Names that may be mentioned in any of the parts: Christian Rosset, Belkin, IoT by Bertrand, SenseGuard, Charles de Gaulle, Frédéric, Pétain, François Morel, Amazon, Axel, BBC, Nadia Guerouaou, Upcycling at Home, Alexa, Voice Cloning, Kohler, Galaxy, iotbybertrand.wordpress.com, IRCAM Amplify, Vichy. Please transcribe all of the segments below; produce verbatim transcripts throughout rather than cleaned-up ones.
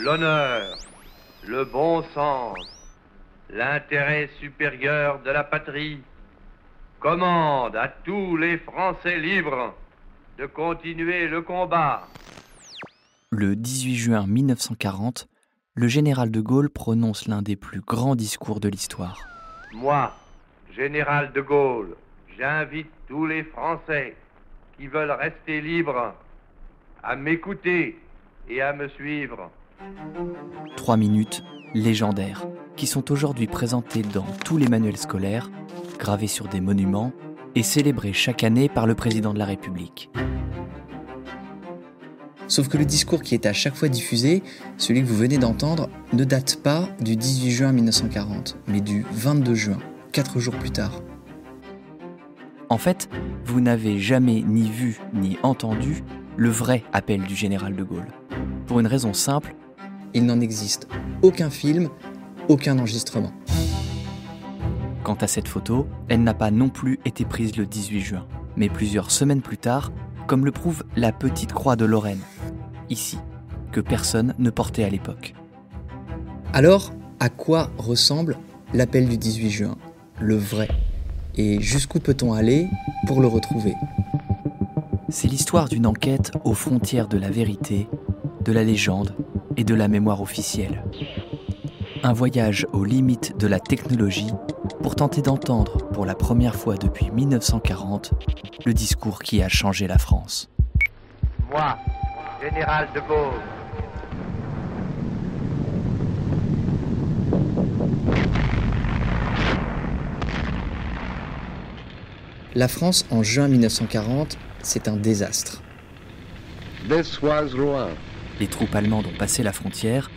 l'honneur, le bon sens, l'intérêt supérieur de la patrie commandent à tous les Français libres de continuer le combat. Le dix-huit juin mille neuf cent quarante, le général de Gaulle prononce l'un des plus grands discours de l'histoire. Moi, général de Gaulle, j'invite tous les Français qui veulent rester libres à m'écouter et à me suivre. Trois minutes légendaires qui sont aujourd'hui présentées dans tous les manuels scolaires, gravées sur des monuments et célébrées chaque année par le président de la République. Sauf que le discours qui est à chaque fois diffusé, celui que vous venez d'entendre, ne date pas du dix-huit juin mille neuf cent quarante, mais du vingt-deux juin, quatre jours plus tard. En fait, vous n'avez jamais ni vu ni entendu le vrai appel du général de Gaulle. Pour une raison simple, il n'en existe aucun film, aucun enregistrement. Quant à cette photo, elle n'a pas non plus été prise le dix-huit juin, mais plusieurs semaines plus tard, comme le prouve la petite croix de Lorraine, ici, que personne ne portait à l'époque. Alors, à quoi ressemble l'appel du dix-huit juin, le vrai ? Et jusqu'où peut-on aller pour le retrouver ? C'est l'histoire d'une enquête aux frontières de la vérité, de la légende et de la mémoire officielle. Un voyage aux limites de la technologie pour tenter d'entendre, pour la première fois depuis mille neuf cent quarante, le discours qui a changé la France. Moi, général de Gaulle. La France en juin mille neuf cent quarante, c'est un désastre. This was wrong. Les troupes allemandes ont passé la frontière,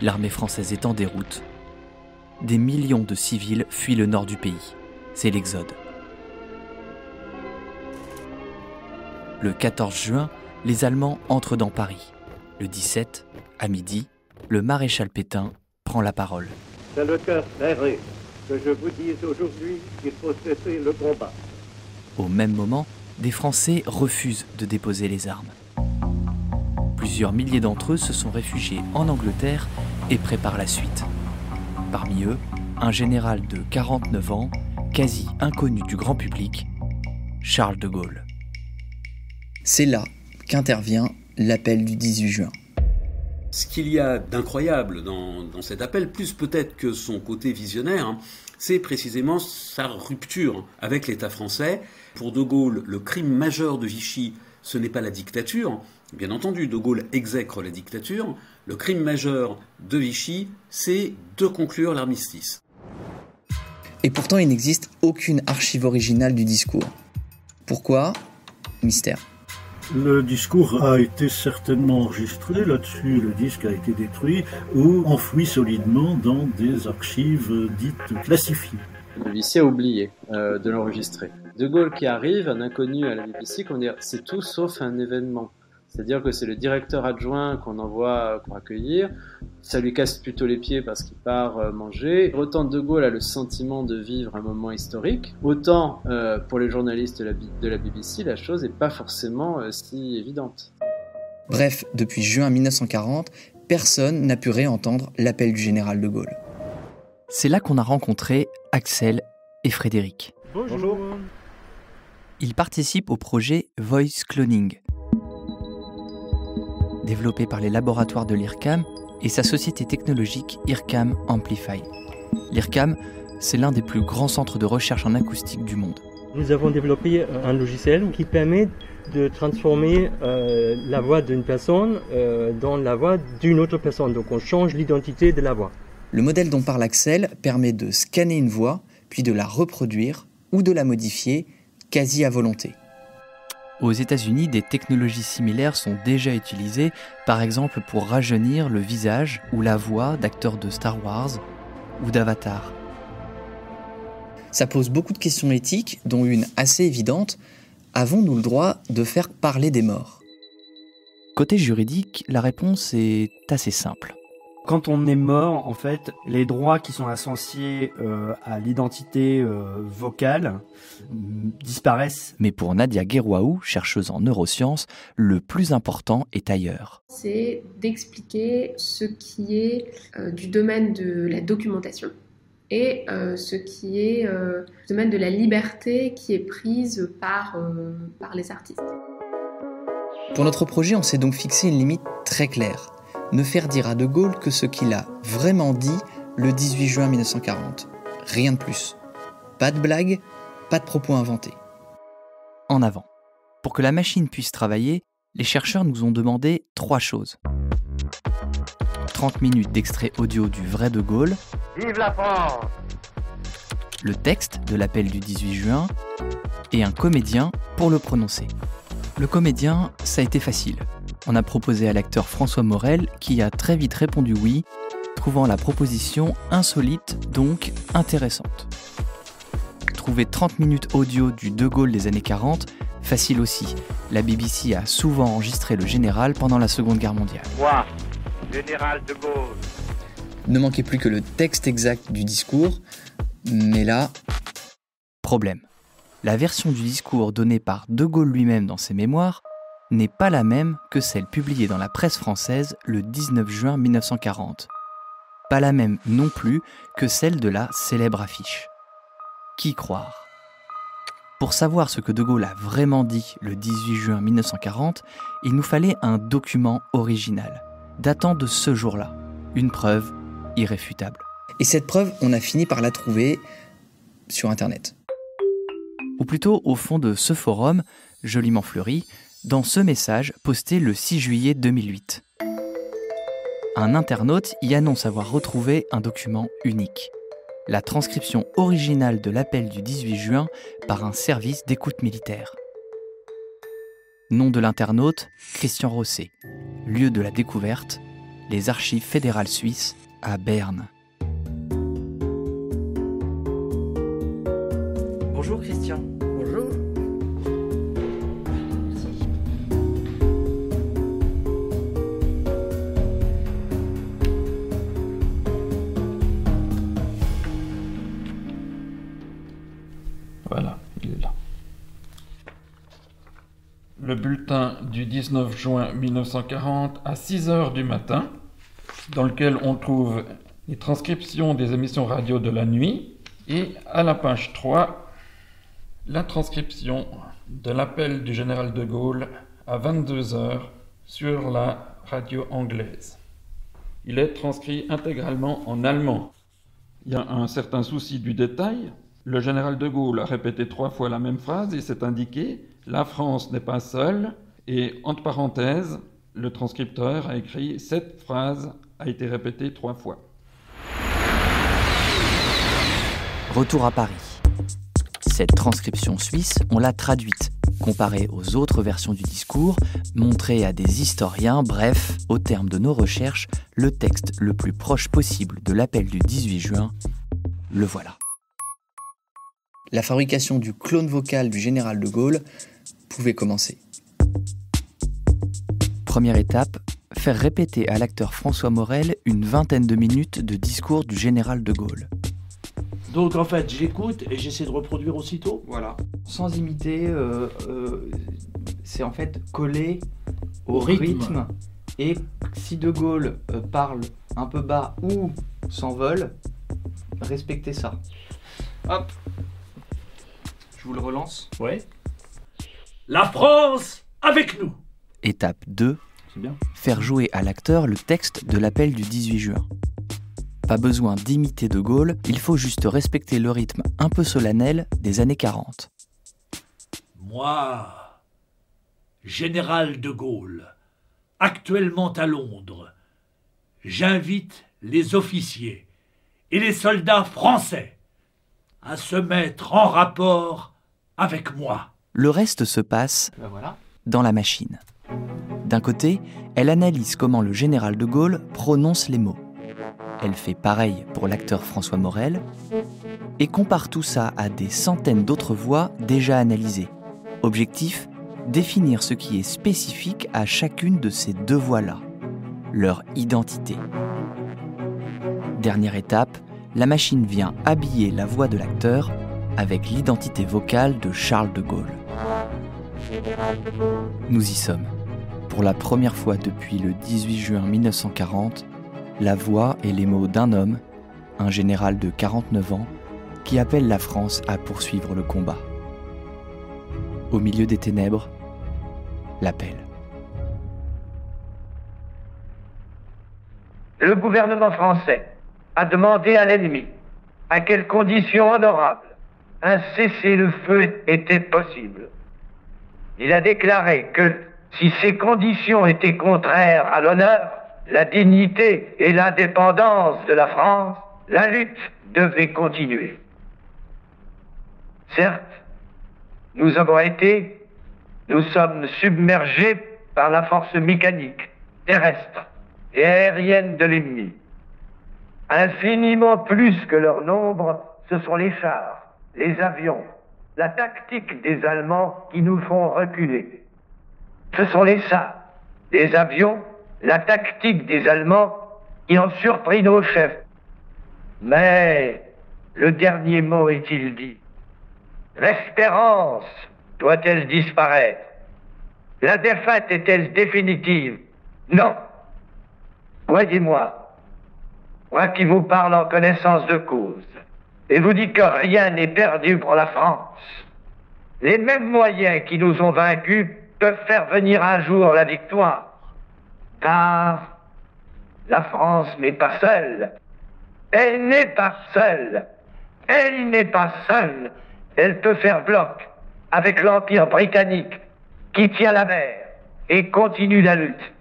l'armée française est en déroute. Des millions de civils fuient le nord du pays. C'est l'exode. Le quatorze juin, les Allemands entrent dans Paris. Le dix-sept, à midi, le maréchal Pétain prend la parole. C'est le cœur serré que je vous dise aujourd'hui qu'il faut cesser le combat. Au même moment, des Français refusent de déposer les armes. Plusieurs milliers d'entre eux se sont réfugiés en Angleterre et préparent la suite. Parmi eux, un général de quarante-neuf ans, quasi inconnu du grand public, Charles de Gaulle. C'est là qu'intervient l'appel du dix-huit juin. Ce qu'il y a d'incroyable dans, dans cet appel, plus peut-être que son côté visionnaire, hein, c'est précisément sa rupture avec l'État français. Pour De Gaulle, le crime majeur de Vichy, ce n'est pas la dictature. Bien entendu, De Gaulle exècre la dictature. Le crime majeur de Vichy, c'est de conclure l'armistice. Et pourtant, il n'existe aucune archive originale du discours. Pourquoi ? Mystère. Le discours a été certainement enregistré, là-dessus le disque a été détruit ou enfoui solidement dans des archives dites classifiées. Le lycée a oublié euh, de l'enregistrer. De Gaulle qui arrive, un inconnu à la B B C, qu'on dit c'est tout sauf un événement. C'est-à-dire que c'est le directeur adjoint qu'on envoie pour accueillir, ça lui casse plutôt les pieds parce qu'il part manger. Autant De Gaulle a le sentiment de vivre un moment historique, autant euh, pour les journalistes de la B B C, la chose n'est pas forcément euh, si évidente. Bref, depuis juin mille neuf cent quarante, personne n'a pu réentendre l'appel du général de Gaulle. C'est là qu'on a rencontré Axel et Frédéric. Bonjour. Ils participent au projet Voice Cloning, développé par les laboratoires de l'IRCAM et sa société technologique IRCAM Amplify. L'IRCAM, c'est l'un des plus grands centres de recherche en acoustique du monde. Nous avons développé un logiciel qui permet de transformer euh, la voix d'une personne euh, dans la voix d'une autre personne. Donc on change l'identité de la voix. Le modèle dont parle Axel permet de scanner une voix, puis de la reproduire ou de la modifier quasi à volonté. Aux États-Unis, des technologies similaires sont déjà utilisées, par exemple pour rajeunir le visage ou la voix d'acteurs de Star Wars ou d'Avatar. Ça pose beaucoup de questions éthiques, dont une assez évidente. Avons-nous le droit de faire parler des morts ? Côté juridique, la réponse est assez simple. quand on est mort, en fait, les droits qui sont associés euh, à l'identité euh, vocale euh, disparaissent. Mais pour Nadia Guerouaou, chercheuse en neurosciences, le plus important est ailleurs. C'est d'expliquer ce qui est euh, du domaine de la documentation et euh, ce qui est euh, du domaine de la liberté qui est prise par, euh, par les artistes. Pour notre projet, on s'est donc fixé une limite très claire. Ne faire dire à De Gaulle que ce qu'il a vraiment dit le dix-huit juin mille neuf cent quarante. Rien de plus. Pas de blagues, pas de propos inventés. En avant. Pour que la machine puisse travailler, les chercheurs nous ont demandé trois choses. trente minutes d'extrait audio du vrai De Gaulle. Vive la France! Le texte de l'appel du dix-huit juin et un comédien pour le prononcer. Le comédien, ça a été facile. On a proposé à l'acteur François Morel, qui a très vite répondu oui, trouvant la proposition insolite, donc intéressante. Trouver trente minutes audio du De Gaulle des années quarante, facile aussi. La B B C a souvent enregistré le général pendant la Seconde Guerre mondiale. Moi, général De Gaulle. Ne manquait plus que le texte exact du discours, mais là... Problème. La version du discours donnée par De Gaulle lui-même dans ses mémoires n'est pas la même que celle publiée dans la presse française le dix-neuf juin mille neuf cent quarante. Pas la même non plus que celle de la célèbre affiche. Qui croire ? Pour savoir ce que De Gaulle a vraiment dit le dix-huit juin mille neuf cent quarante, il nous fallait un document original, datant de ce jour-là. Une preuve irréfutable. Et cette preuve, on a fini par la trouver sur Internet. Ou plutôt au fond de ce forum, joliment fleuri, dans ce message posté le six juillet deux mille huit. Un internaute y annonce avoir retrouvé un document unique. La transcription originale de l'appel du dix-huit juin par un service d'écoute militaire. Nom de l'internaute, Christian Rosset. Lieu de la découverte, les archives fédérales suisses à Berne. Bonjour Christian. Bonjour. Voilà, il est là. Le bulletin du dix-neuf juin mille neuf cent quarante à six heures du matin, dans lequel on trouve les transcriptions des émissions radio de la nuit et à la page trois, la transcription de l'appel du général de Gaulle à vingt-deux heures sur la radio anglaise. Il est transcrit intégralement en allemand. Il y a un certain souci du détail. Le général de Gaulle a répété trois fois la même phrase et s'est indiqué « La France n'est pas seule » et entre parenthèses, le transcripteur a écrit « Cette phrase a été répétée trois fois ». Retour à Paris. Cette transcription suisse, on l'a traduite, comparée aux autres versions du discours, montrée à des historiens, bref, au terme de nos recherches, le texte le plus proche possible de l'appel du dix-huit juin, le voilà. La fabrication du clone vocal du général de Gaulle pouvait commencer. Première étape, faire répéter à l'acteur François Morel une vingtaine de minutes de discours du général de Gaulle. Donc en fait, j'écoute et j'essaie de reproduire aussitôt. Voilà. Sans imiter, euh, euh, c'est en fait coller au, au rythme. rythme. Et si De Gaulle euh, parle un peu bas ou s'envole, respectez ça. Hop. Je vous le relance. Ouais. La France avec nous. Étape deux. C'est bien. Faire jouer à l'acteur le texte de l'appel du dix-huit juin. Pas besoin d'imiter De Gaulle, il faut juste respecter le rythme un peu solennel des années quarante. Moi, général de Gaulle, actuellement à Londres, j'invite les officiers et les soldats français à se mettre en rapport avec moi. Le reste se passe ben voilà. Dans la machine. D'un côté, elle analyse comment le général de Gaulle prononce les mots. Elle fait pareil pour l'acteur François Morel et compare tout ça à des centaines d'autres voix déjà analysées. Objectif, définir ce qui est spécifique à chacune de ces deux voix-là, leur identité. Dernière étape, la machine vient habiller la voix de l'acteur avec l'identité vocale de Charles de Gaulle. Nous y sommes. Pour la première fois depuis le dix-huit juin mille neuf cent quarante, la voix et les mots d'un homme, un général de quarante-neuf ans, qui appelle la France à poursuivre le combat. Au milieu des ténèbres, l'appel. Le gouvernement français a demandé à l'ennemi à quelles conditions honorables un cessez-le-feu était possible. Il a déclaré que si ces conditions étaient contraires à l'honneur, la dignité et l'indépendance de la France, la lutte devait continuer. Certes, nous avons été, nous sommes submergés par la force mécanique, terrestre et aérienne de l'ennemi. Infiniment plus que leur nombre, ce sont les chars, les avions, la tactique des Allemands qui nous font reculer. Ce sont les chars, les avions, la tactique des Allemands qui ont surpris nos chefs. Mais le dernier mot est-il dit? L'espérance doit-elle disparaître? La défaite est-elle définitive? Non. Croyez-moi, moi qui vous parle en connaissance de cause, et vous dis que rien n'est perdu pour la France. Les mêmes moyens qui nous ont vaincus peuvent faire venir un jour la victoire. Car la France n'est pas seule. Elle n'est pas seule. Elle n'est pas seule. Elle peut faire bloc avec l'Empire britannique qui tient la mer et continue la lutte.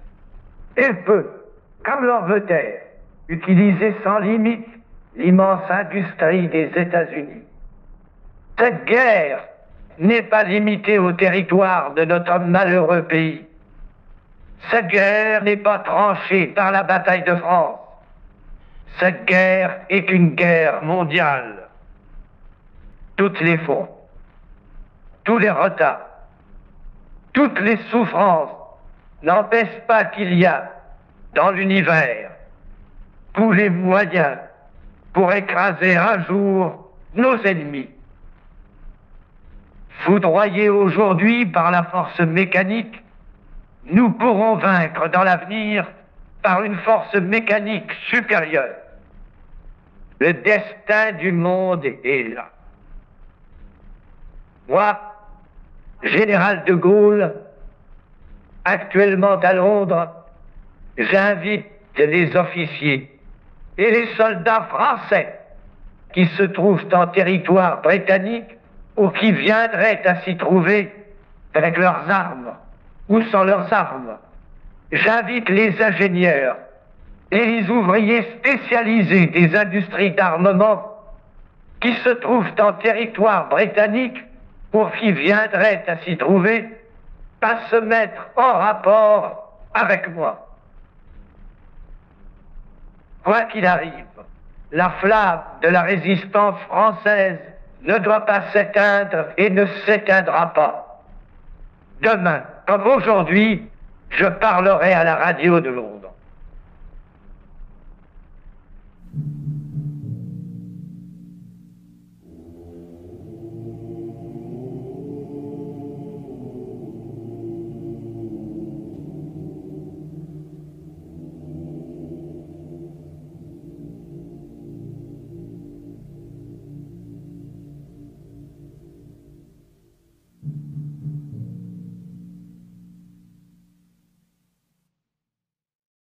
Elle peut, comme l'Angleterre, utiliser sans limite l'immense industrie des États-Unis. Cette guerre n'est pas limitée au territoire de notre malheureux pays. Cette guerre n'est pas tranchée par la bataille de France. Cette guerre est une guerre mondiale. Toutes les fautes, tous les retards, toutes les souffrances n'empêchent pas qu'il y a dans l'univers tous les moyens pour écraser un jour nos ennemis. Foudroyés aujourd'hui par la force mécanique, nous pourrons vaincre dans l'avenir par une force mécanique supérieure. Le destin du monde est là. Moi, général de Gaulle, actuellement à Londres, j'invite les officiers et les soldats français qui se trouvent en territoire britannique ou qui viendraient à s'y trouver avec leurs armes ou sans leurs armes. J'invite les ingénieurs et les ouvriers spécialisés des industries d'armement qui se trouvent en territoire britannique ou qui viendraient à s'y trouver à se mettre en rapport avec moi. Quoi qu'il arrive, la flamme de la résistance française ne doit pas s'éteindre et ne s'éteindra pas. Demain, comme aujourd'hui, je parlerai à la radio de Londres.